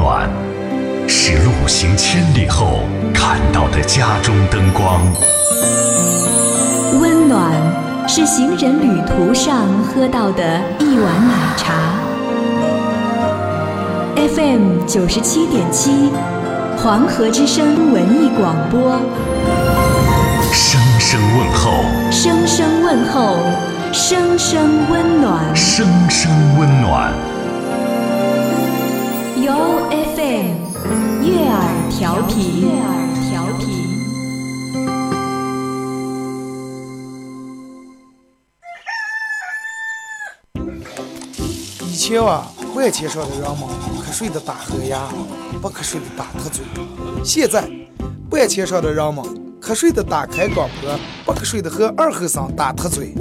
暖，是路行千里后看到的家中灯光。温暖，是行人旅途上喝到的一碗奶茶。FM 97.7，黄河之声文艺广播。声声问候，声声问候，声声温暖，声声温暖。由 FM 悦耳调频，悦耳调频。以前啊，外街上的人们瞌睡的打呵呀，不瞌睡的打瞌嘴。现在，半街上的人们瞌睡的打开广播，不瞌睡的和二和尚打特嘴。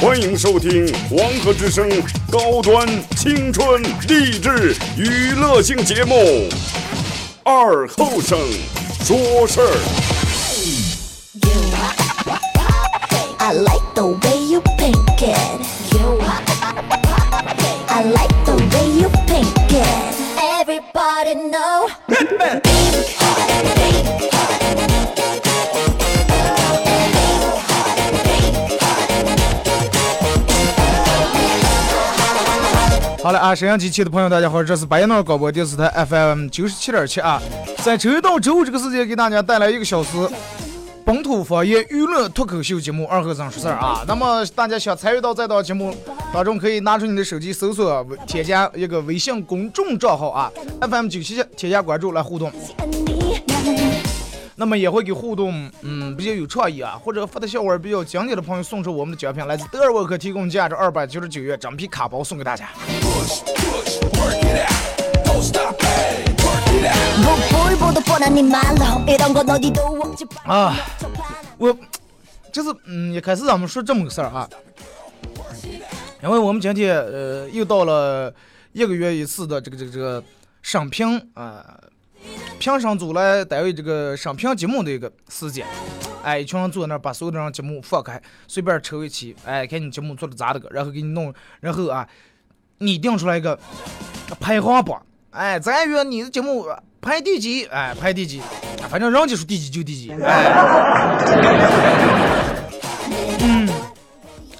欢迎收听黄河之声高端青春励志娱乐性节目《二后生说事儿》。Everybody know Batman.好了啊，沈阳机器的朋友大家好，这是白彦淖尔广播电视台 FM 97.7啊，在周一到周五这个时间给大家带来一个小时本土方言娱乐脱口秀节目《二和尚说事儿》啊。那么大家想参与到这档节目当中，可以拿出你的手机搜索添加一个微信公众账号啊 FM97 添加关注来互动。那么也会给互动比较有创意啊，或者发的小玩比较讲解的朋友送出我们的奖品，来自德尔沃克提供价值299元整批卡包送给大家。啊，我这次也开始咱们说这么个事儿啊，因为我们今天又到了一个月一次的这个审评啊，评审组来单位这个审评节目的一个时间。哎，一群人坐在那儿，把所有的人节目放开，随便抽一期，哎，看你节目做的咋的个，然后给你弄，然后啊，你定出来一个排行榜。哎，咱约你的节目排第几？哎，排第几？反正让你说第几就第几。哎，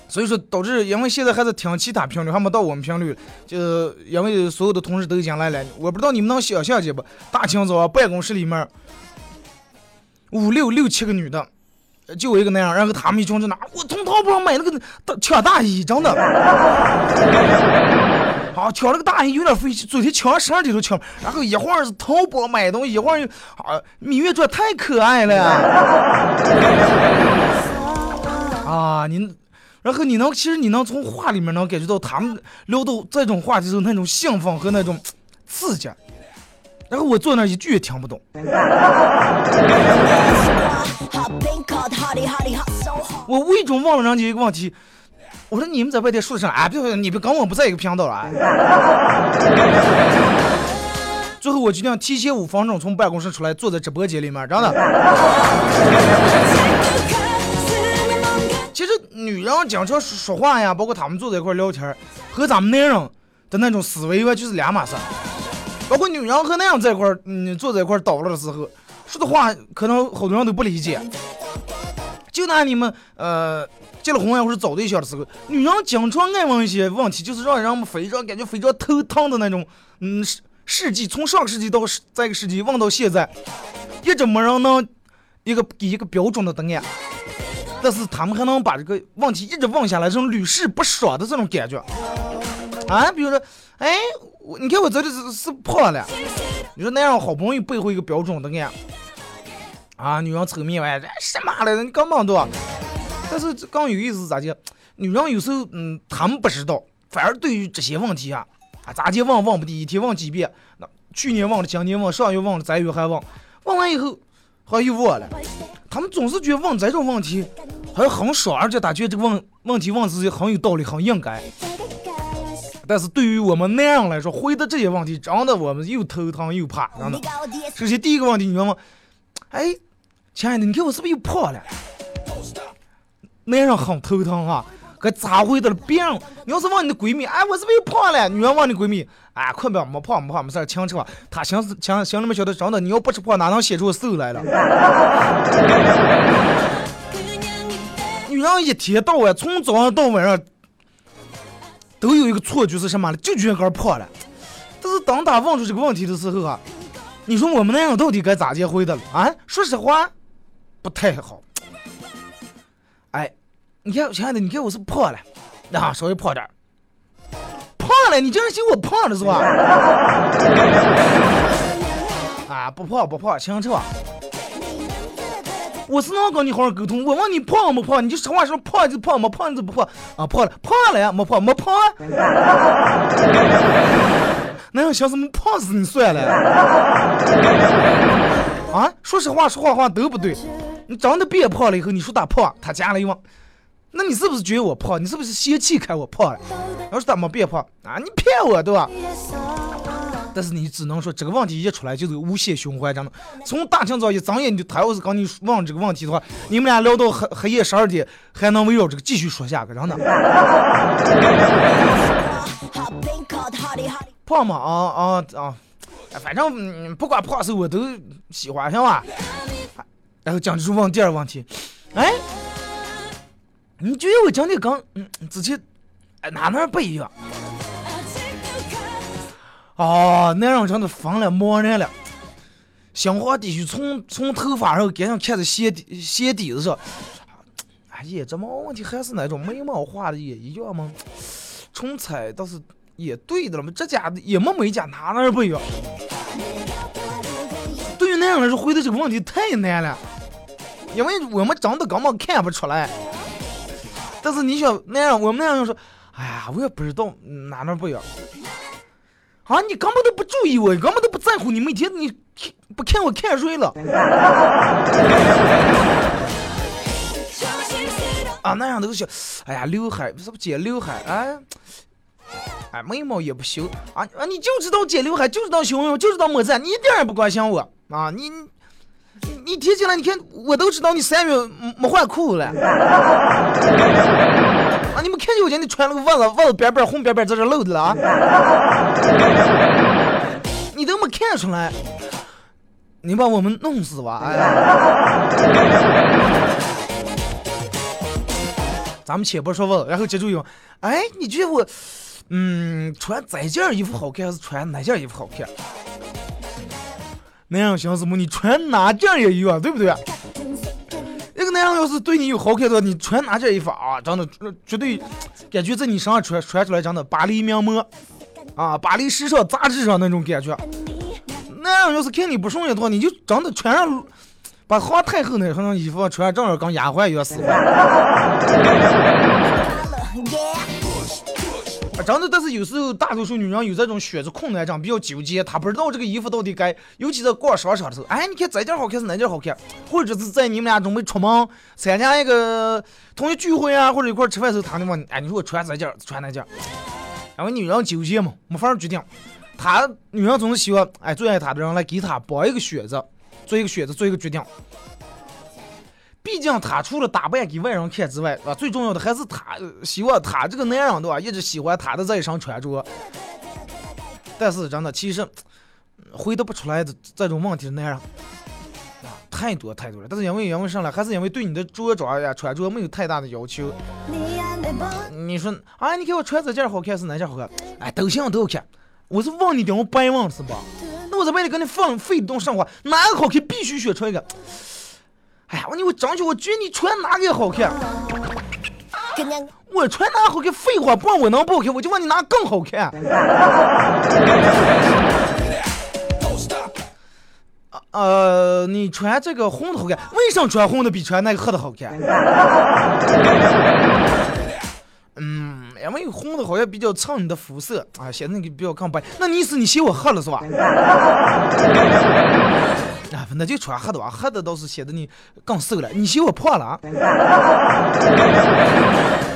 所以说导致，因为现在还是听其他频率，还没到我们频率，就因为所有的同事都已经来了。我不知道你们能想象不？大清早办公室里面5、6、7个女的，就我一个那样，然后他们一群就拿我从淘宝买那个抢大衣，真的。好，抢了个大衣有点费劲，昨天抢12几都抢，然后一会儿是淘宝买东西，一会儿啊芈月传太可爱了啊！您，然后其实你能从话里面能感觉到他们聊到这种话题时候那种兴奋和那种刺激，然后我坐那一句也听不懂。我无意中忘了人家一个问题。我说你们在外地说啥啊？你别跟我不在一个频道了啊！最后我决定提前5分钟从办公室出来，坐在直播间里面，真的。其实女人讲出说话呀，包括他们坐在一块聊天，和咱们男人的那种思维就是两码事。包括女人和男人在一块坐在一块倒了的时候，说的话可能好多人都不理解。就拿你们结了婚呀，或者找对象的时候，女人讲出爱问一些问题，就是让人们非常感觉非常头疼的那种，世纪从上个世纪到这个世纪问到现在，一直没人能给一个标准的答案，但是他们还能把这个问题一直问下来，这种屡试不爽的这种感觉啊。比如说，哎，你看我这里是胖了，你说那样好不容易背后一个标准的答案。啊，女人臭面歪，什么来的？你刚忙多，但是刚有意思咋的？女人有时候，他们不知道，反而对于这些问题啊，咋的忘不得，一天忘几遍。那去年忘了，前年忘了，上月忘了，这月还忘，忘完以后还又忘了。他们总是觉得问这种问题还很爽，而且他觉得这个问题问自己很有道理，很应该。但是对于我们那样来说，回答这些问题，真的我们又头疼又怕。真的，首先第一个问题，你问问，哎。亲爱的，你看我是不是又胖了？男人很头疼啊，给咋回的了别人。你要是问你的闺蜜，哎，我是不是又胖了？你要问你闺蜜，哎，快不要，没胖没胖，没事强吃吧。他想那么晓得长的，你要不吃胖，哪能写出瘦来了？女人一天到晚，从早上到晚上，都有一个错觉是什么呢？就觉得个胖了。但是当他问出这个问题的时候啊，你说我们那样到底该咋接回的了啊？说实话，不太好。哎，你看亲爱的，你看我是胖了，啊，稍微胖点，胖了，你竟然嫌我胖了是吧？啊，不胖不胖，行，这我是能跟你好好沟通。我问你胖不胖，你就实话说胖就胖，没胖就不胖啊，胖了，胖了呀，没胖没胖。那要想什么胖死你算了啊！说实话，说话都不对。你长得变胖了以后，你说他胖，他加了一万，那你是不是觉得我胖？你是不是嫌弃开我胖了？要是他没变胖啊，你骗我对吧？但是你只能说这个问题一出来就是无限循环，真的。从大清早一睁眼，你他要是刚你问这个问题的话，你们俩聊到黑夜12点，还能围绕这个继续说下去，真的。胖嘛啊，反正不管胖瘦我都喜欢，是吧？然后讲就是问第二问题，哎，你觉得我讲的刚之前哪不一样？哦，那让真的烦了，磨人了。想花地区从头发上给上开始鞋底子上，哎呀，这毛问题还是那种眉毛画的也一样吗？重彩倒是也对的了嘛，这家也没美甲，哪不一样？那样来说回答这个问题太难了，因为我们长得根本看不出来。但是你想那样，我们那样说，哎呀，我也不知道哪不一样啊！你根本都不注意我，根本都不在乎你，每天你不看我看谁了啊？那样都是，哎呀，刘海是不剪刘海啊？哎，眉毛也不修啊啊！你就知道剪刘海，就知道修眉毛，就知道抹赞，你一点也不关心我啊！你提起来，你看我都知道你3月没换裤了啊！你们看见我今天穿了个袜子边边红边边在这露的了啊！你都没看出来，你把我们弄死吧！哎呀！咱们且不说问，然后接住一问，哎，你觉得我，穿这件衣服好看还是穿哪件衣服好看？那样想什么？你穿哪件也一样，对不对？那个那样要是对你有好看的，你穿哪件衣服啊？真的绝对感觉在你身上穿出来，真的巴黎名模啊，巴黎时尚杂志上那种感觉。那样要是看你不顺眼的话，你就真的穿上。把皇太后那身衣服穿正好跟丫鬟一样死了。真的，但是有时候大多数女人有这种选择困难症，比较纠结，她不知道这个衣服到底该，尤其在逛商场的时候，哎，你看这件好看是哪件好看？或者是在你们俩准备出门参加一个同学聚会啊，或者一块吃饭的时候，她就问你，哎，你说我穿这件，穿哪件？因为女人纠结嘛，没法决定。她女人总是希望，哎，最爱她的人来给她帮一个选择。做一个选择，做一个决定。毕竟他除了打扮给外人看之外，啊，最重要的还是他希望他这个男人，对吧？一直喜欢他的这一身穿着。但是真的，其实回答不出来的这种问题的男人，啊，太多太多了。但是因为上来，还是因为对你的着装呀、穿着没有太大的要求。你说，哎，你给我穿这件好看是哪件好看？哎，都行都看。我是问你点，我白问是吧？那我在外面跟你放费动上话，哪个好看必须选穿一个。哎呀，我张去，我觉得你穿哪个好看？我穿哪个好看？废话，不然我能不好看？我就问你哪个更好看？你穿这个红的好看，为什么穿红的比穿那个黑的好看？因为红的好像比较衬你的肤色啊，显得你比较抗白。那你意思你嫌我黑了是吧？啊，那就穿黑的吧，黑的倒是显得你更瘦了。你嫌我胖了啊？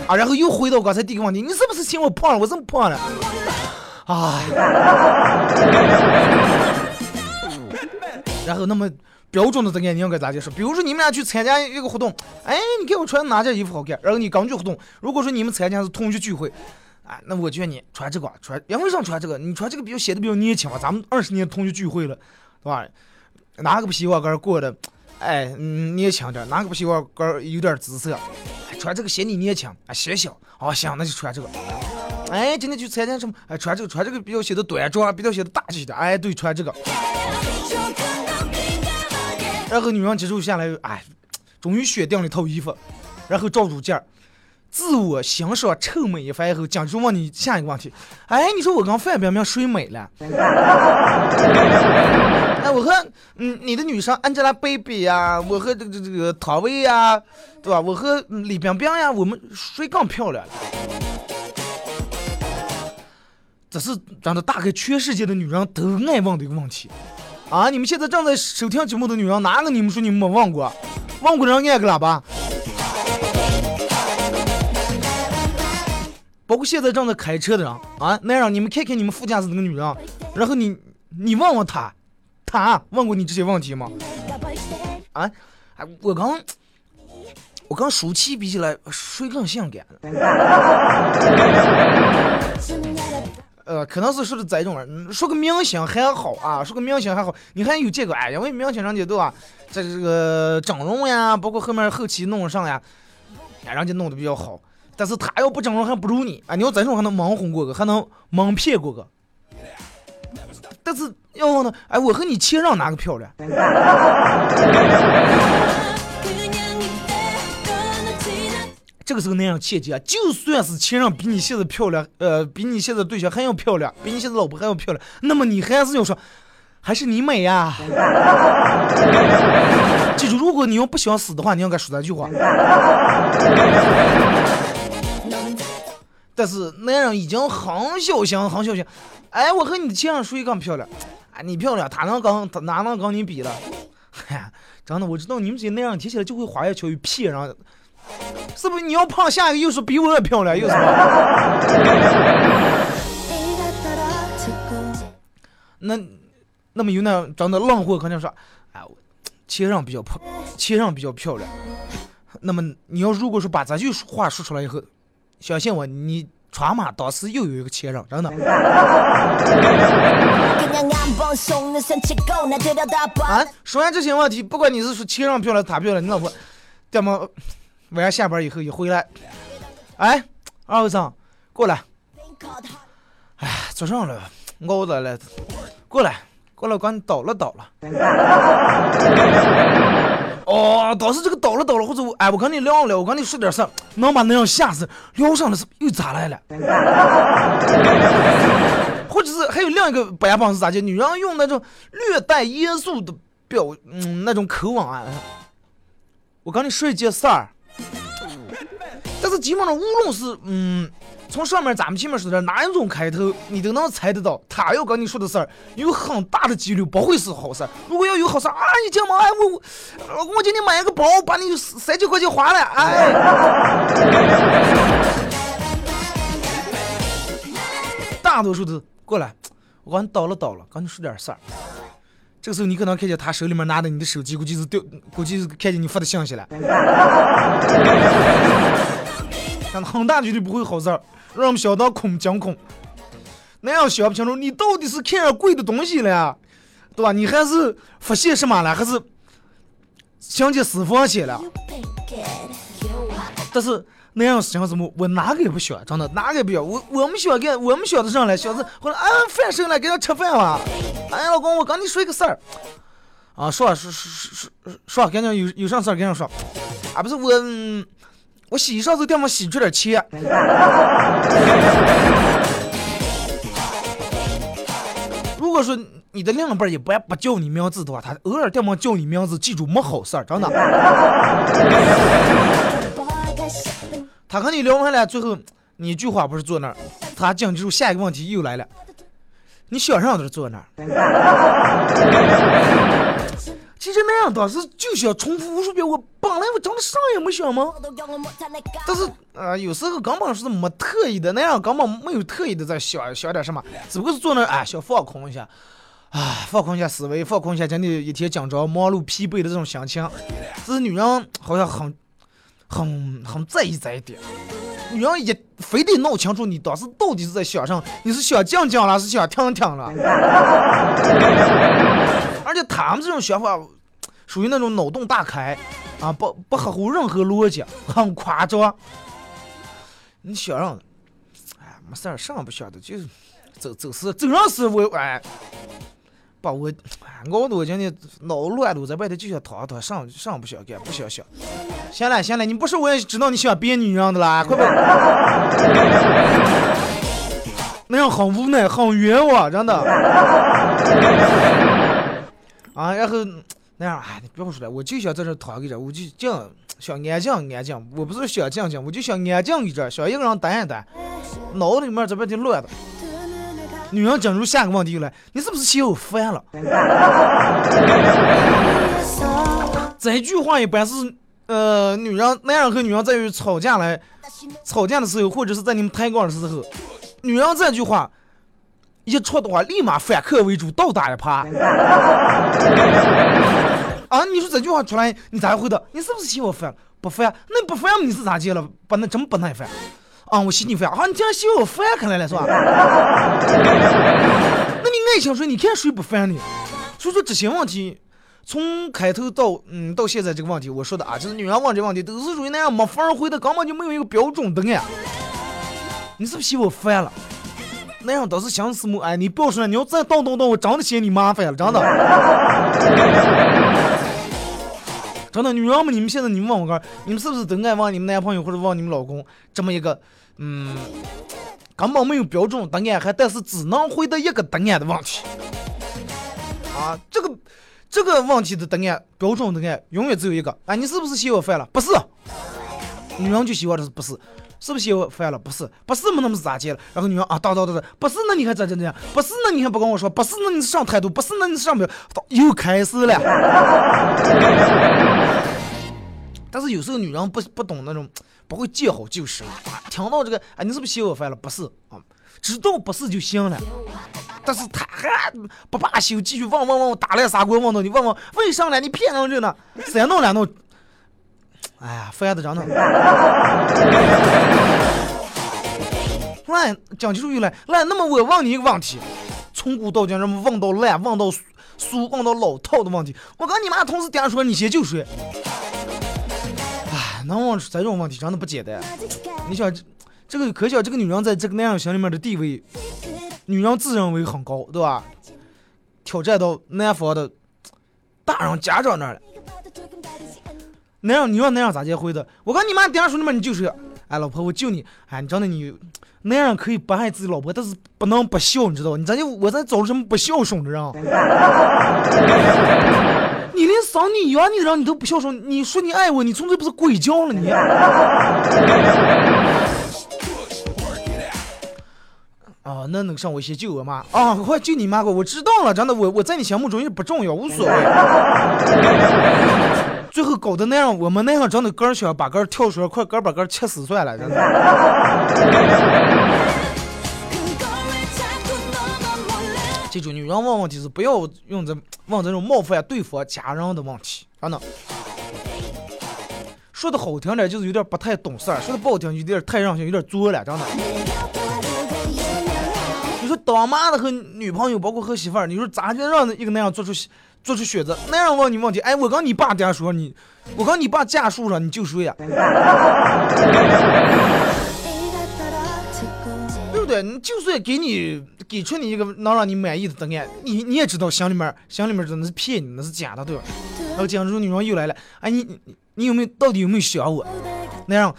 啊，然后又回到刚才第一个问题，你是不是嫌我胖了？我这么胖了啊？然后那么。标准的这个你应该咋解释？比如说你们俩去参加一个活动，哎，你给我穿哪件衣服好看？然后你刚去活动，如果说你们参加是同学聚会，啊，那我劝你穿这个，穿杨会上穿这个，你穿这个比较显得比较年轻嘛。咱们20年同学聚会了，对吧？拿个不西瓜杆过的，哎，年轻点；拿个不西瓜杆有点姿色，哎，穿这个显你年轻，啊，显小。哦，行，那就穿这个。哎，今天去参加什么？哎，穿这个，穿这个比较显得端庄，比较显得大气一点。哎，对，穿这个。然后女人接受下来，哎，终于选定了一套衣服，然后照主件自我欣赏臭美一番以后，讲就问你下一个问题，哎，你说我刚外表没有水美了？哎，我和你的女生 Angelababy 啊，我和这个陶薇啊，对吧？我和李冰冰呀，我们谁更漂亮了？这是咱的大概全世界的女人都爱问的一个问题。啊！你们现在正在收听节目的女人，哪个你们说你们没忘过？忘过人按个喇叭。包括现在正在开车的人啊，那让你们看看你们副驾驶那个女人，然后你问问她，她问过你这些问题吗？啊，我刚暑期比起来，谁更性感？可能是说的这种人，说个明星还好啊，说个明星还好，你还有这个哎，因为明星人家都啊，在这个整容呀，包括后面后期弄上呀，哎，人家弄得比较好。但是他要不整容还不如你啊，你要整容还能蒙混过个，还能蒙骗过个。但是要不呢，哎，我和你切让哪个漂亮？这个时候那样切记啊，就算是前任比你现在漂亮，比你现在对象还要漂亮，比你现在老婆还要漂亮，那么你还是要说，还是你美呀。记住，如果你要不想死的话，你应该说这句话。但是那样已经很小心，很小心。哎，我和你的前任谁更漂亮？啊，你漂亮，他哪能跟你比了？哎，真的，我知道你们这那样提起来就会花言巧语骗人。是不是你要胖下一个又是比我也漂亮又是那么有那长得浪货可能说哎切让比较漂亮，那么你要如果说把这句话说出来以后，相信我，你床马倒是又有一个切让，真的。啊，说完这些问题，不管你是说切让漂亮打漂亮，你老婆怎么晚上下班以后也回来，哎，二位上过来，哎，坐上了，熬的了，过来，我刚倒了。哦，倒是这个倒了，或者哎，我跟你聊聊，我跟你说点事，能把那样吓死，聊上了是又咋来了？或者是还有另一个白胖是咋的？女人用那种略带严肃的表，那种口吻啊，我跟你说一件事儿。但是基本上无论是从上面咱们前面说的哪一种开头，你都能猜得到他要跟你说的事儿有很大的几率不会是好事。如果要有好事啊，你这样嘛，哎，我今天买一个包，把你30块钱花了，哎。大多数的过来，我刚倒了，刚你说点事儿。这个时候你可能看见他手里面拿的你的手机，估计是看见你发的信息了。但很大几率不会好事儿，让我们想到讲恐，那样想不清楚你到底是看上贵的东西了呀，对吧？你还是发现什么了，还是想起私房钱了？但是那样想什么？我哪个也不想，真的哪个也不想。我们想的上来，想着后来啊，翻身来给他吃饭吧。哎，老公，我跟你说一个事儿啊，说，赶紧有啥事儿赶紧说。啊，不是我洗上这个地方洗出点钱。如果说你的另一半也不叫你名字的话，他偶尔地方叫你名字，记住没好事儿，真的。他和你聊完了，最后你一句话不是坐那儿，他讲之后下一个问题又来了，你想让他坐那儿。其实那样当时就想重复无数遍，我本来我长得啥也没想吗？但是有时候根本是没特意的，那样根本没有特意的在想点什么，只不过是坐那儿哎想放空一下。啊，放空一下思维，放空一下真的一天讲着忙碌疲惫的这种想象。这是女人好像很在意这一点，女人也非得闹清楚你当时到底是在想上，你是想讲讲了，是想听听了。而且他们这种想法属于那种脑洞大开啊，不合乎任何逻辑，很夸张。你想让，哎，没事儿，啥不晓得，就是走上是我哎，把我熬的我今天脑乱的，我在外头就想躺躺，上不想干，不想想。先来，你不是我也知道你喜欢别女人的啦，快快！那样很无奈，很冤枉，真的。啊，然后那样，哎，你不要出来，我就想在这躺一着，我就这样想安静，我不是想静，我就想安静一着，想一个人待一待，脑里面在外头乱的。女人讲出下个问题来，你是不是嫌我烦了？这句话一般是，女人男人和女人在于吵架的时候，或者是在你们抬杠的时候，女人这句话一戳的话，立马反客为主，倒打一耙。啊，你说这句话出来，你咋回答？你是不是嫌我烦？不烦，那不烦你是咋接了？把那真不耐烦。啊，我嫌你烦啊！你这样嫌我烦，看来是吧？那你爱想说，你看谁不烦你？所以说这些问题，从开头到现在这个问题，我说的啊，就是女人问这问题都是属于那样没法儿回的，根本就没有一个标准答案。你是不是嫌我烦了？那样倒是想死么？哎，你不要说了，你要再叨，我真的嫌你麻烦了，真的。真的，女人们，你们现在你们问我哥，你们是不是都爱问你们男朋友或者问你们老公这么一个根本没有标准答案，还但是只能回答一个答案的问题啊？这个问题的答案标准答案永远只有一个啊！你是不是嫌我烦了？不是，女人就喜欢的是不是？是不是嫌我烦了？不是，不是么？那么是咋接了？然后女人啊，叨，不是那你还这样？不是那你还不跟我说？不是那你是上态度？不是那你是上表？又开始了。但是有时候女人不懂那种，不会借好就是了。听到这个，哎，你是不是嫌我烦了？不是啊，知道不是就行了。但是他还不罢休，继续问，打来撒锅问到你，问为啥呢？你骗人这呢？三弄两弄。哎呀，非要的长得烂，讲起术语来烂。那么我问你一个问题，从古到今人们问到烂，问到俗，问到老套的问题，我跟你妈同时点说你先就说，哎，能问出这种问题真的不简单。你想这个可想这个女人在这个那样型里面的地位，女人自认为很高，对吧？挑战到男方的大人家长那儿了。你让那样咋接回的？我跟你妈点说那么你就是，哎，老婆我救你，哎，你知道你那样可以不害自己老婆，但是不能不孝，你知道？你咋就我在找什么不孝顺的让？你连赏你养你的让你都不孝顺，你说你爱我，你从这不是鬼叫了你？啊，那上我先救我妈啊！快救你妈过！我知道了，真的，我在你心目中也不重要，无所谓。最后搞得那样，我们那样真的杆想把杆跳出来，快杆把杆切死算了，真的。记住，女人问问题是不要用这种冒犯对方家人的问题，真的。说的好听点就是有点不太懂事儿，说的不好听有点太任性，有点作了，真的。你说当妈的和女朋友，包括和媳妇儿，你说咋就让一个那样做出选择？那样问你问题，哎，我跟你爸家说你，我跟你爸架数了，你就睡呀，对不对？你就算给出你一个能让你满意的答案，你也知道心里面真的是骗你，那是假的，对吧？然后讲这种女人又来了，哎，你有没有到底有没有想我？那样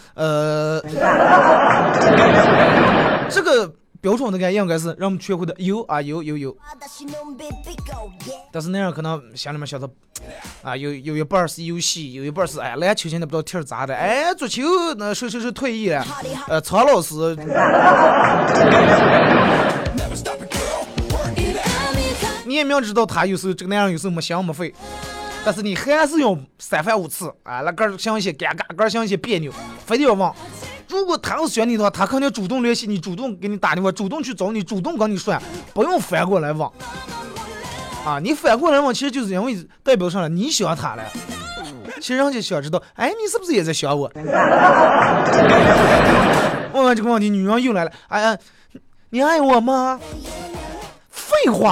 这个。标准的概念应该是让我们缺回的有啊有，但是那样可能想里面晓得啊，有一半是游戏，有一半是哎篮球现在不知道踢咋的，哎足球那谁退役了，曹老师。你也明知道他有时候这个那样有时候没想没费，但是你还是要三番五次啊，那个想一些尴尬，个想一些别扭，非得要忘。如果他要选你的话，他肯定主动联系你，主动给你打电话，主动去找你，主动跟你说，不用反过来忘。啊，你反过来嘛，其实就是因为代表上了你喜欢他了，其实让人想知道，哎，你是不是也在喜欢我？问完这个问题，女人又来了，哎呀，你爱我吗？废话。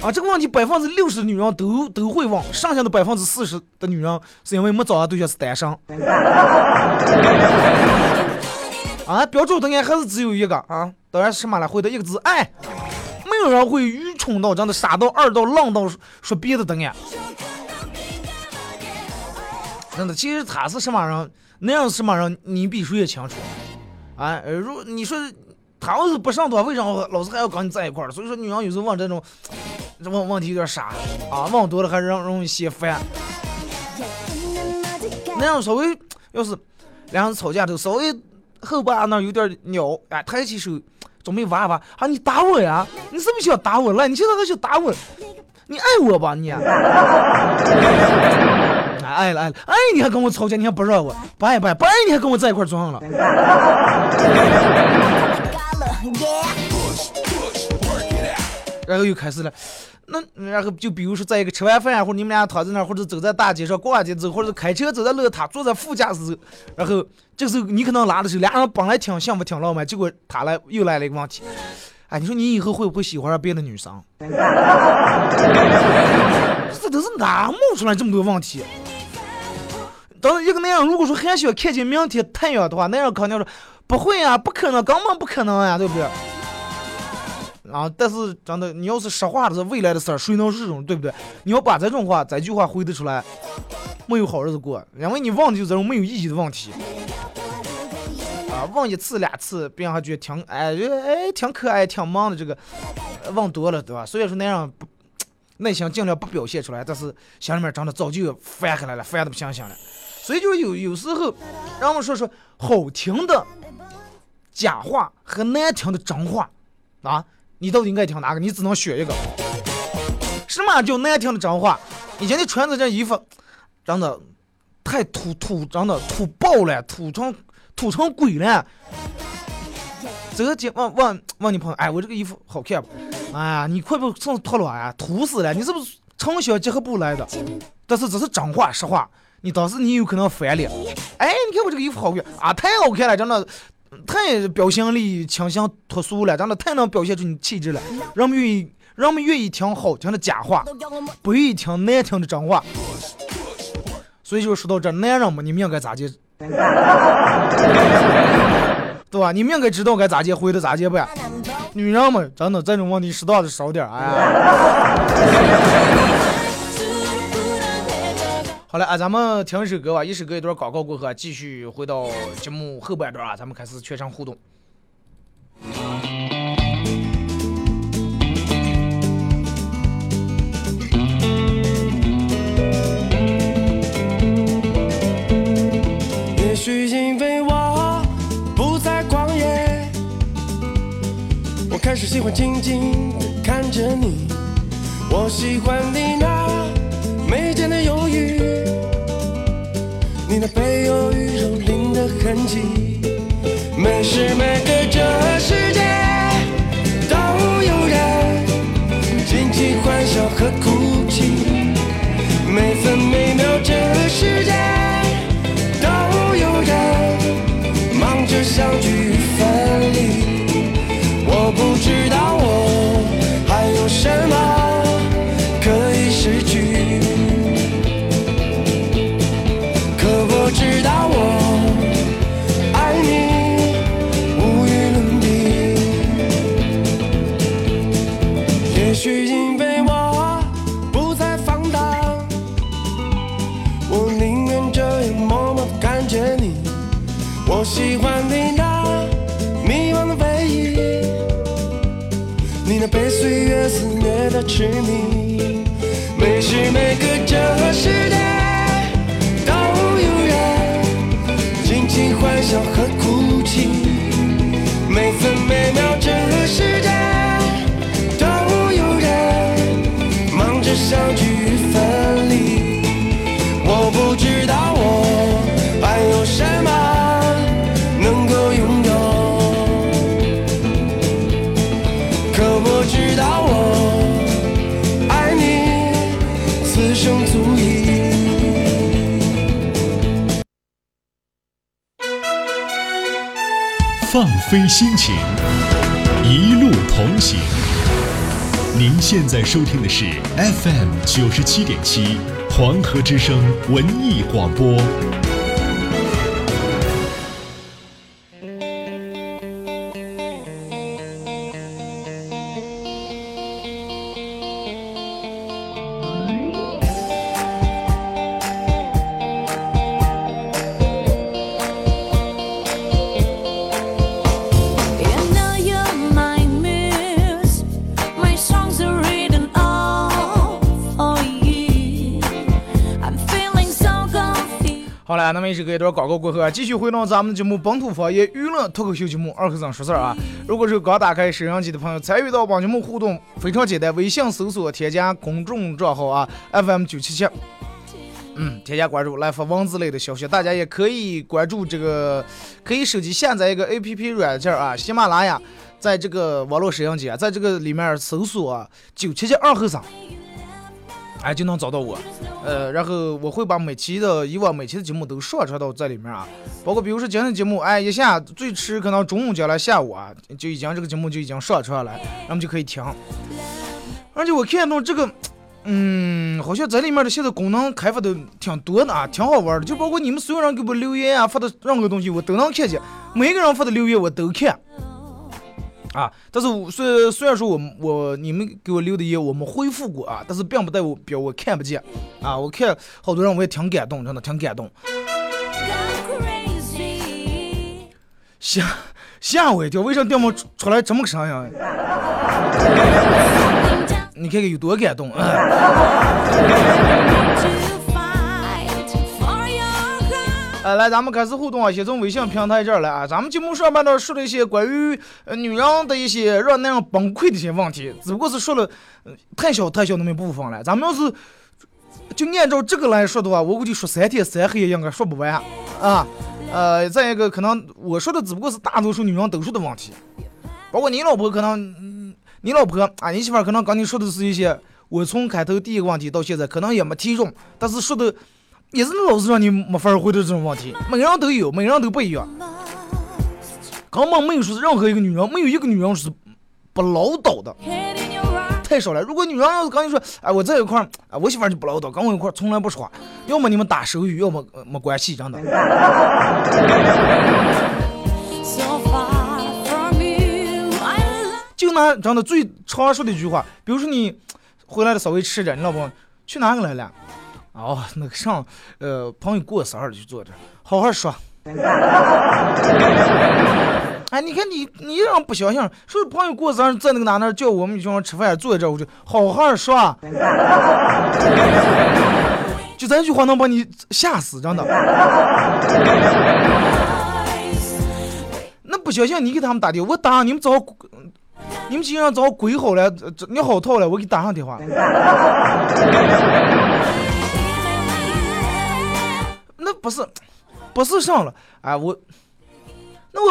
啊，这个问题60%的女人都会忘，剩下的40%的女人是因为没找到对象是单身。啊，标准答案还是只有一个啊，当然是马来回的一个字爱，没有人会愚蠢到真的傻到二到浪到说别的答案。真的，其实他是什么人，那样是什么人，你必须也清楚。啊，如果你说他要是不上段，为啥老师还要跟你在一块儿？所以说女人有时候问这种问题有点傻啊，问多了还容易泄愤。那样稍微要是两人吵架都稍微后巴那有点扭，哎，抬起手准备挖一挖啊，你打我呀？你是不是想打我了？你现在还想打我？你爱我吧你？爱了爱了，哎，你还跟我吵架，你还不让我？不爱不爱不爱，你还跟我在一块装了？然后又开始了，那然后就比如说在一个吃完饭啊，或者你们俩躺在那儿，或者走在大街上逛街走，或者开车走在乐塔，坐在副驾驶，然后这时候你可能拿的时候，俩人本来挺幸福挺浪漫，结果他来又来了一个问题，哎，你说你以后会不会喜欢上别的女生？这都是哪冒出来这么多问题？当一个那样，如果说还想看见明天太阳的话，那样肯定说不会啊，不可能，根本不可能啊，对不对？啊，但是真的，你要是实话的是未来的事儿，谁能是种，对不对？你要把这种话、这句话回答出来，没有好日子过，因为你忘记这种没有意义的问题。啊，忘一次两次，别人还觉得挺挺可爱、挺忙的，这个忘多了，对吧？所以说那样不，内心尽量不表现出来，但是心里面真的早就翻开来了，翻的不想想了。所以就有时候，让我们说说好听的假话和难听的真话啊。你到底应该听哪个？你只能选一个。什么叫难听的脏话？以前你穿着这衣服，真的太土，真的土爆了，土成鬼了。这个姐问你朋友，哎，我这个衣服好看不？哎呀，你快不上脱了啊？土死了！你是不是从小结合部来的？但是这是脏话实话，你当时你有可能翻脸。哎，你看我这个衣服好看啊，太好看了，真的。太表现力强相脱俗了，真的太能表现出你气质了，让我们愿意听好听的假话，不愿意听难听的真话。所以就说到这，男人嘛，你们应该咋接，对吧？你们应该知道该咋接，回的咋接呗。女人嘛，真的这种问题适当的少点。哎呀。好了啊，咱们听一首歌吧，一首歌一段广告过后啊，继续回到节目后半段啊，咱们开始全场互动。也许因为我不再狂野，我开始喜欢静静地看着你，我喜欢你那眉间的忧郁，你那被忧郁蹂躏的痕迹，每时每刻这世界都有人惊奇欢笑和哭泣，每分每秒这世界都有人忙着相聚与分离，我不知道我还有什么可以失去，可我知道我爱你无与伦比。也许因为我不再放荡，我宁愿这样默默看着你，我喜欢你那迷惘的回忆，你那被岁月肆虐的痴迷，每时每刻这世界都有人尽情欢笑和哭泣，每分每秒这世界都有人忙着相聚与分离，我不知道我还有什么能够拥有，可我知道放飞心情，一路同行。您现在收听的是 FM 97.7 黄河之声文艺广播。好了，那么一首歌一段广告过后啊，继续回到咱们的节目本土方言娱乐脱口秀节目二和尚说事儿啊。如果是刚打开摄像机的朋友，参与到本节目互动非常简单，微信搜索添加公众账号啊 FM 977，添加关注来发文字类的消息。大家也可以关注这个，可以手机下载一个 APP 软件啊，喜马拉雅，在这个网络摄像机啊，在这个里面搜索啊977二和尚，哎，就能找到我。然后我会把以往每期的节目都上传到这里面啊，包括比如说今天的节目，哎，一下最迟可能中午讲了，下午啊就已经这个节目就已经上传了，那么就可以听。而且我看到这个，好像这里面的现在功能开发的挺多的啊，挺好玩的。就包括你们所有人给我留言啊，发的任何东西我都能看见，每一个人发的留言我都看。啊，但是虽然说你们给我留的言我们恢复过啊，但是并不代表我看不见啊。我看好多人我也挺感动，真的挺感动，吓我一跳，为啥掉毛出来这么个声音？你看看有多感动啊！来，咱们开始互动啊！先从微信平台这儿来啊，咱们节目上半段说了一些关于女人的一些让那样崩溃的一些问题，只不过是说了太小那么一部分了。咱们要是就按照这个来说的话，我估计说3天3夜应该说不完啊。再一个，可能我说的只不过是大多数女人都说的问题，包括你老婆，可能你老婆啊，你媳妇可能刚才说的是一些我从开头第一个问题到现在可能也没提中，但是说的。也是老是让你没法回答这种问题，每个人都有，每个人都不一样。根本没有说任何一个女人，没有一个女人是不唠叨的，太少了。如果女人要是刚才说，哎，我在一块儿，哎，我媳妇就不唠叨，跟我一块儿从来不说，要么你们打手语，要么没关系，真的。就拿真的最常说的一句话，比如说你回来的稍微迟点，你老婆去哪个来了？哦，那个上，朋友过生日就坐着，好好说。哎，你看你这样不小心，说朋友过生日在那个哪叫我们一群吃饭，坐在这我就好好说。就咱一句话能把你吓死，真的。那不小心你给他们打电话，我打你们今天早鬼吼了，你好套了，我给打上电话。那不是上了啊！我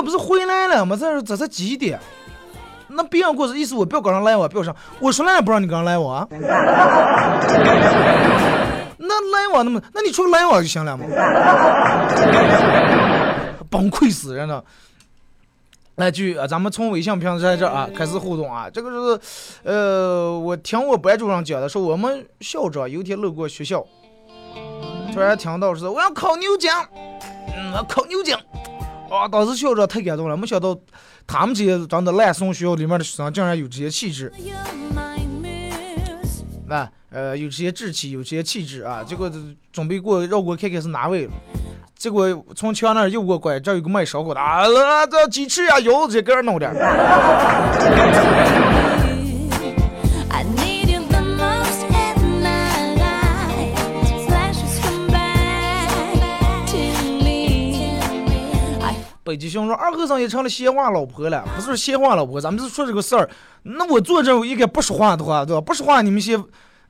不是回来了吗？这几点？那别人过日意思，我不要搞上来我，不要上，我说来也不让你搞上来我啊！那来我那你说来我就行了嘛？崩溃死人了！来句啊，咱们从微信平台在这啊开始互动啊，这个是我听我白主任讲的，说我们校长有天路过学校。突然听到是我要烤牛筋，烤牛筋，啊！当时校长太感动了，没想到他们这些长得烂怂学校里面的学生竟然有这些气质，有这些志气，有这些气质啊！结果准备过绕过看看是哪位了，结果从墙那儿右过拐，这有个卖烧烤的啊，这鸡翅啊，油这给人弄点。北极熊说：“二和尚也成了闲话老婆了，不是闲话老婆，咱们是说这个事儿。那我坐这应该不说话的话，对吧？不说话，你们先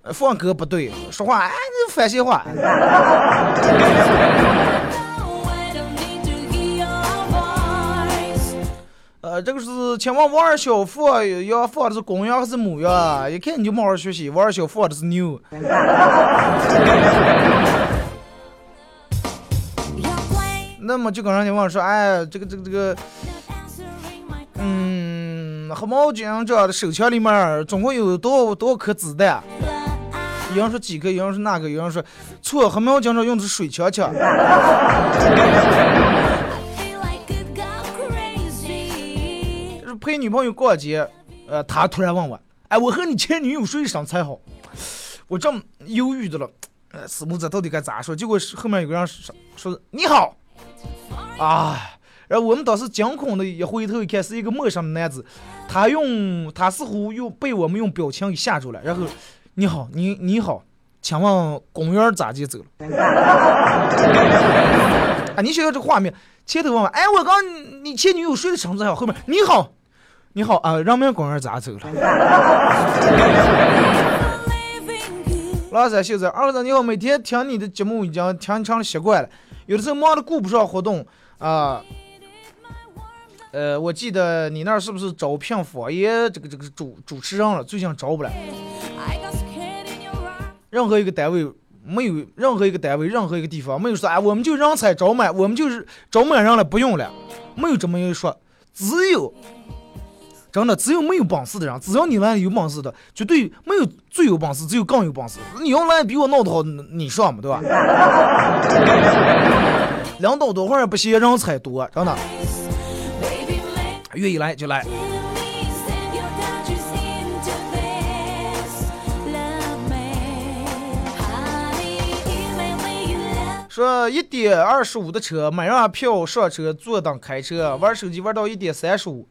放歌不对，说话哎，反闲话。这个是前往王二小富要放的是公羊还是母羊？一看你就没好学习，王二小富的是牛。”那么就跟人家问说，哎，这个黑猫警这手枪里面总共有多少颗子弹？有人说几个，有人说那个，有人说错，黑猫警这用的是水枪枪。陪女朋友过节，他突然问我，哎，我和你前女友睡上才好。我这么忧郁的了，死木子到底该咋说？结果后面有个人说你好啊，然后我们当时惊恐的也回头一看，是一个陌生的男子，他似乎又被我们用表情给吓住了，然后你好，你好，请问公园咋接走了？啊，你想要这个画面，前头问我，哎，我刚你前女友睡的上才好，后面你好。你好啊，让面公园咋走了？老三秀子，二三你好，每天听你的节目已经听成了习惯了，有的时候忙的顾不上活动啊。我记得你那儿是不是招聘方言这个主持人了？最近招不来，任何一个单位，任何一个地方没有说，哎，我们就人才招满，我们就是招满人了，不用了，没有这么一说，只有没有本事的人，只要你来有本事的，绝对没有最有本事，只有更有本事。你要来比我闹得好，你上嘛，对吧？两道多会儿不嫌人才多，真的。愿意来就来。说1:25的车，买上票上车，坐等开车，玩手机玩到1:35。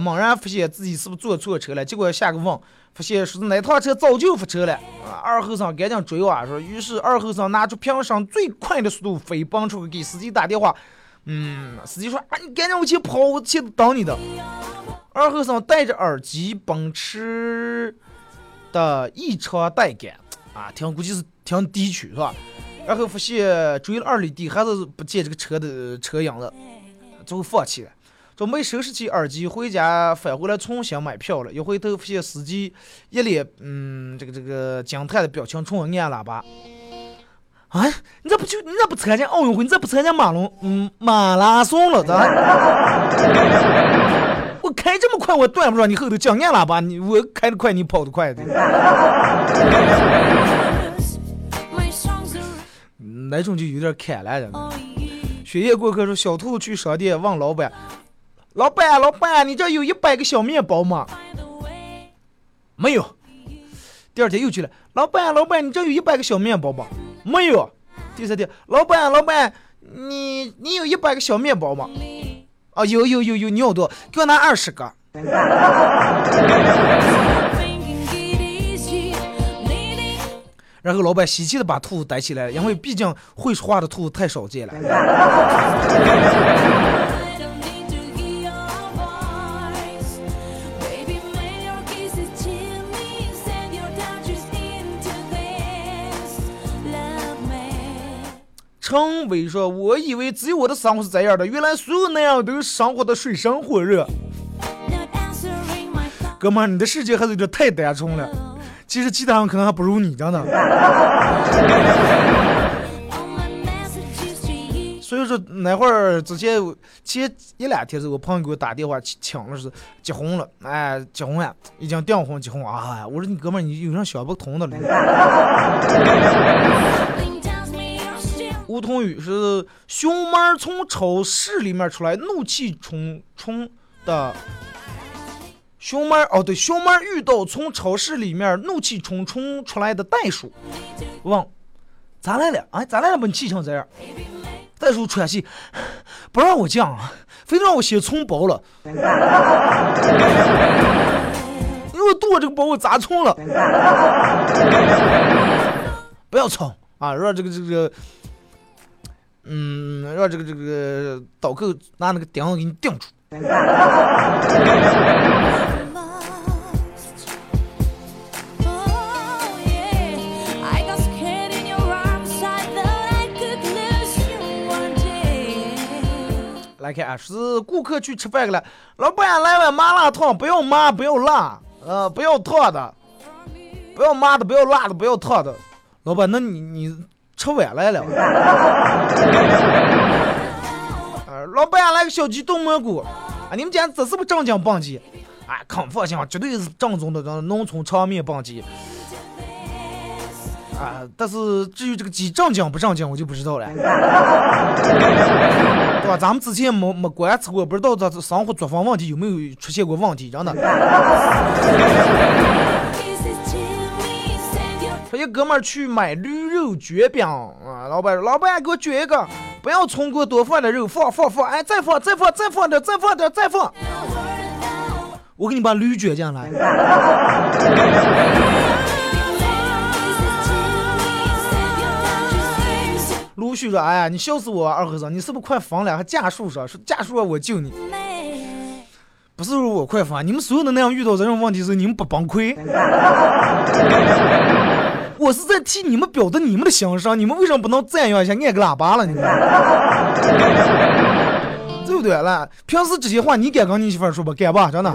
猛然发现自己是不是坐错车了，结果下个问，发现说是哪趟车早就发车了啊！二后生赶紧追啊，说于是二后生拿出平常最快的速度飞奔出去给司机打电话，司机说啊，你赶紧我去跑，我去等你的。二后生戴着耳机奔驰的异常带感啊，估计是听低曲是吧？然后发现追了2里地还是不见这个车的车影了，最后放弃了。准备收拾起耳机回家，返回来重新买票了。一回头发现司机一脸这个惊叹的表情，冲我按喇叭。啊，你咋不参加奥运会？你咋不参加马拉松了？咋？我开这么快，我断不着你后头讲按喇叭，我开得快，你跑得快的。那种就有点开来的。雪夜过客说，小兔去商店问老板。老板，你这有100个小面包吗？没有。第二天又去了，老板，你这有100个小面包吗？没有。第三天，老板，你有100个小面包吗？啊，有，你有多，给我拿20个。然后老板喜气的把兔子逮起来了，因为毕竟会说话的兔子太少见了。陈伟说，我以为只有我的生活是这样的，原来所有那样都生活的水深火热。哥们，你的世界还是有点太单纯了，其实其他人可能还不如你，真的。所以说哪会儿之前1-2天是我朋友给我打电话请了，是结婚了，哎，结婚呀，已经订婚结婚啊！我说你哥们，你有啥想不通的了？吴桐宇是熊猫从超市里面出来，怒气冲冲的熊猫。哦，对，熊猫遇到从超市里面怒气冲冲出来的袋鼠，问咋来了？哎，咋来了？把你气成这样！袋鼠喘气，不让我降啊，非得让我写葱包了。因为剁这个包我砸葱了。不要葱啊！让这个。让这个导购拿那个钉子给你钉住。来看啊，是顾客去吃饭了，老板来碗麻辣烫，不要麻，不要辣，不要烫的，不要麻的，不要辣的，不要烫的。老板，那你吃晚来了。老板，来个小鸡炖蘑菇啊！你们家这是不是正经蹦鸡？啊，肯放心啊，绝对是正宗的农村长面棒鸡啊。但是至于这个鸡正经不正经，我就不知道了，对吧？咱们之前没观察过，不知道咱生活作风问题有没有出现过问题，真的。说一哥们儿去买驴肉卷饼啊，老板说：“老板给我卷一个，不要葱锅，多放点肉，放，哎，再放点。”我给你把驴卷进来。陆续说：“哎呀，你笑死我、啊、二和尚，你是不是快疯了？还嫁树上说嫁树啊，我救你。”不是说我快疯，你们所有的那样遇到这种问题时，你们不崩溃？我是在替你们表达你们的心声，你们为什么不能赞扬一下？按个喇叭了，你们对不对了？平时这些话你敢跟你媳妇说吧，敢吧，真的。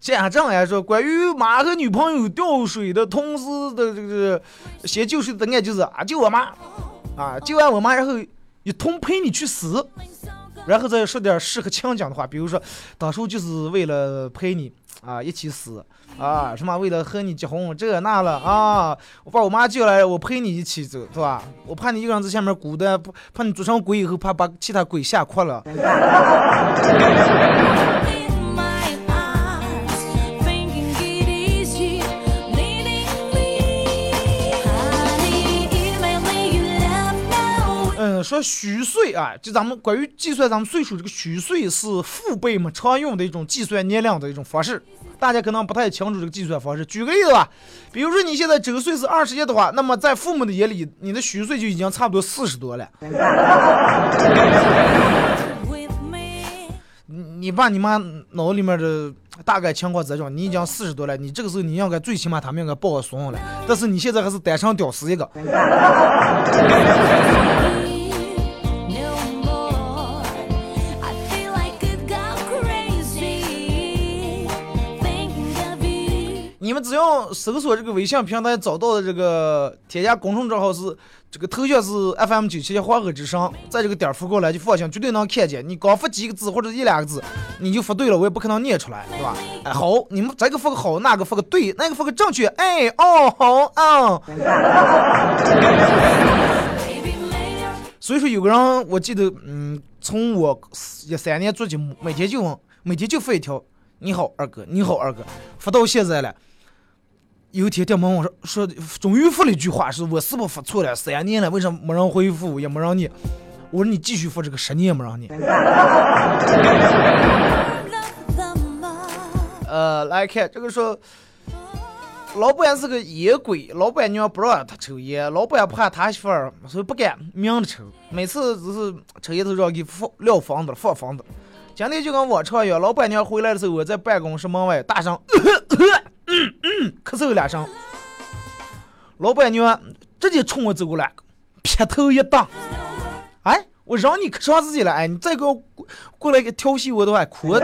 家长来说，关于妈和女朋友掉水的同事的这个写救水的案，就是啊，救我妈啊，救完我妈然后一同陪你去死，然后再说点适合枪讲的话，比如说当初就是为了陪你啊一起死啊，什么为了和你结婚这那了啊，我把我妈救来我陪你一起走，对吧？我怕你一个人在下面孤单，怕你做成鬼以后怕把其他鬼吓垮了。说虚岁啊，就咱们关于计算咱们岁数，这个虚岁是父辈们常用的一种计算年龄的一种方式，大家可能不太清楚这个计算方式。举个例子吧，比如说你现在周岁是21的话，那么在父母的眼里，你的虚岁就已经差不多40多了。你爸你妈脑里面的大概情况这种，你已经40多了，你这个时候你应该最起码他们应该抱个怂了，但是你现在还是单身屌丝一个。你们只要搜索这个微信平台找到的这个添加公众账号，是这个头像是 FM97 花河之声，在这个点儿发过来就放心，绝对能看见。你刚发几个字或者一两个字，你就发对了，我也不可能念出来，对吧？哎，好，你们这个发个好，那个发个对，那个发个正确，哎哦好啊。所以说有个人我记得，从我13年做节目，每天就发一条，你好二哥，你好二哥，发到现在了。有一天电门我说终于复了一句话，是我是不是发错了？3年了，为什么没人回复也没人念？我说你继续发这个，10年也没人念。来看这个说，老板是个野鬼，老板娘不让他抽烟，老板怕他媳妇儿，所以不敢明着抽，每次只是抽烟都让给撂房子了，放房子。今天就跟我唱一样，老板娘回来的时候，我在办公室门外大声。咳嗽两声，老板娘直接冲我走过来，撇头一挡，哎，我让你磕伤自己了，哎，你再给我过来给调戏我的话，哭！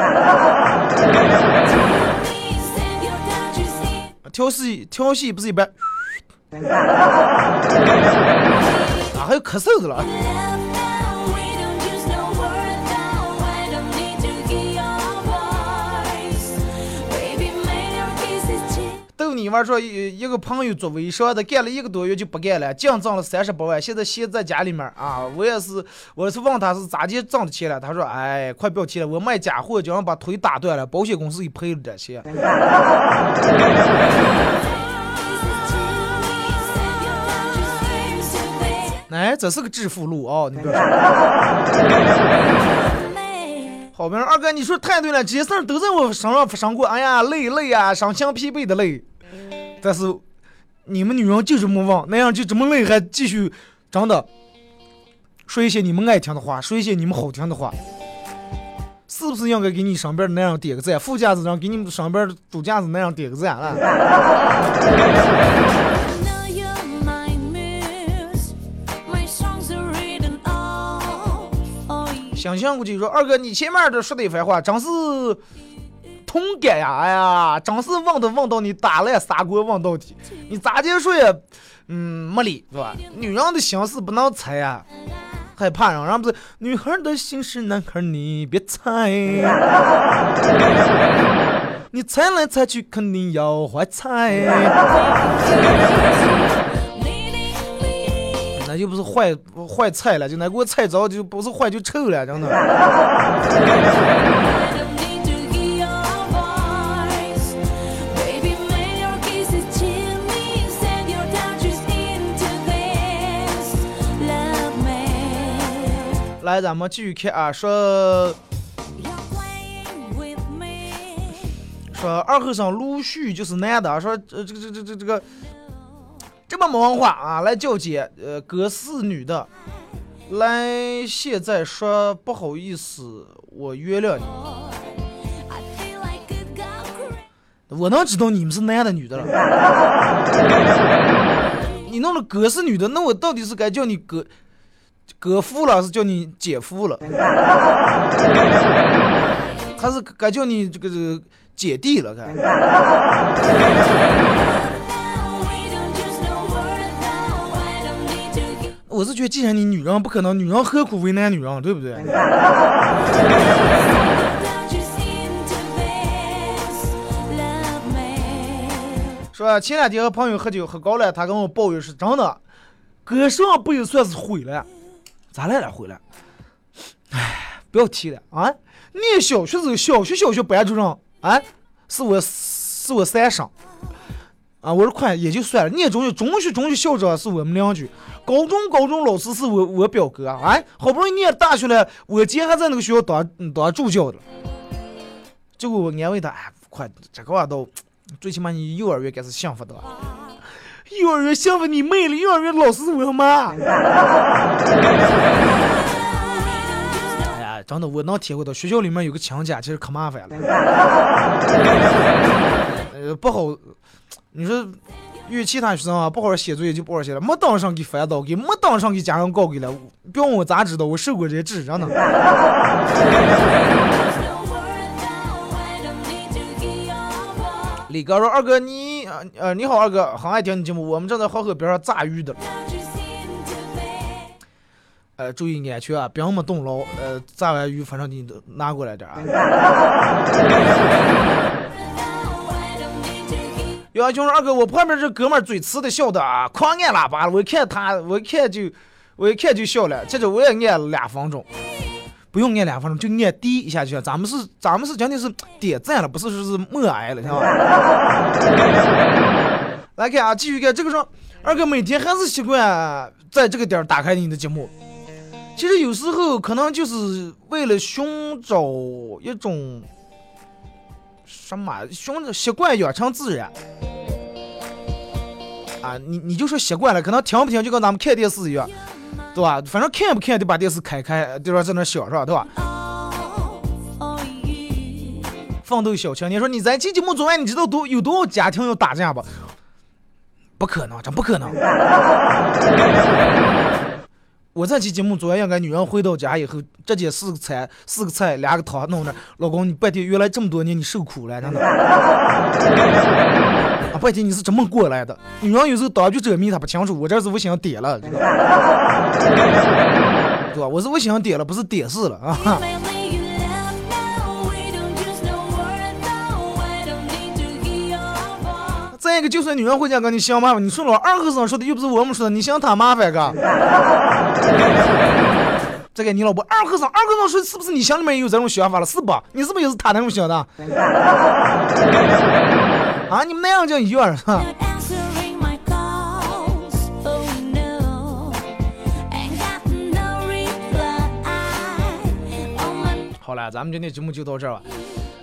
调戏不是一般，啊，还有咳嗽的了。你玩说一个朋友做微商的，干了1个多月就不干了，净挣了38万，现在歇在家里面啊。我也是问他是咋接挣的钱了，他说哎，快不要钱了，我卖假货就让把腿打断了，保险公司也赔了点钱。哎，这是个致富路啊、哦！你不要。好朋友二哥，你说太对了，这些事儿都在我身上发生过，哎呀，累啊，伤心疲惫的累。但是你们女人就这么忘，那样就这么累，还继续真的说一些你们爱听的话，说一些你们好听的话，是不是应该给你上边那样点个赞，副驾驶上给你们上边主驾驶那样点个赞啊？想象过去说，二哥，你前面的说的一番话，真是同感呀！哎呀，真是忘到你打了砂锅忘到底，你咋接说也，没理，是吧？女人的心思不能猜呀。害怕，然后让不是女孩的心事男孩你别猜，你猜来猜去肯定要怀猜，那就不是坏菜了，就那锅菜糟就不是坏就臭了，真的。来，咱们继续看啊，说二和尚陆续就是男的，说这么没文化啊，来叫姐，哥是女的，来现在说不好意思，我约了你，我能知道你们是男的女的了，你弄了哥是女的，那我到底是该叫你哥夫了，是叫你姐夫了，他是该叫你这个姐弟了，看。我是觉得，既然你女人不可能，女人何苦为难女人，对不对？说前两天和朋友喝酒喝高了，他跟我抱怨是真的，哥上不也算是毁了。咋来了？回来，哎，不要提了啊！念小学时候，小学班主任啊，是我三上啊，我说快也就算了。念中学校长是我们两局，高中老师是我表哥啊。好不容易念大学了，我今天还在那个学校当助教的。结果我安慰他，哎，快这个话都，最起码你幼儿园该是幸福的吧。幼儿园幸福你妹了，幼儿园老师是我妈。哎呀，真的我能体会到，学校里面有个强假，其实可麻烦了。不好，你说与其他学生啊，不好写作业就不好写了，没当上给烦到，没当上给家长告给了，不要问我咋知道，我受过这些治，真的。李哥说：“二哥，你好，二哥，很爱听你节目。我们正在黄河边上炸鱼的，注意安全啊，别那么动捞。炸完鱼，反正你拿过来点啊。”有啊，就是二哥，我旁边这哥们儿嘴呲的笑的啊，狂按喇叭了。我一看就笑了，接着我也按2分钟。不用念2分钟，就念滴一下去了。咱们是讲的是点赞了，不是说是默哀了，知道吧？来看啊，继续看这个说，二哥每天还是习惯在这个点打开你的节目。其实有时候可能就是为了寻找一种什么习惯养成自然啊，你就说习惯了，可能听不听就跟咱们看电视一样。对吧？反正看不看得把电视开开，对吧？在那想是吧？对吧？放斗小青年说：“你在期节目之外，你知道有多少家庭要打架吧？不可能，真不可能！我在期节目之外，应该女人回到家以后，这姐4个菜2个汤弄着，老公你半天原来这么多年你受苦了，真的啊！半天你是怎么过来的？女人有时候当局者迷，她不清楚，我这是我想点了。”对吧？我是我想点了，不是点事了啊！再一个，就算女人回家跟你想麻烦，你说老二和尚说的又不是我们说的，你想他麻烦干？再给你老婆二和尚说，是不是你想里面有这种想法了？是吧？你是不是也是他那种想的？啊，你们那样就一样啊！好了，咱们今天节目就到这儿吧。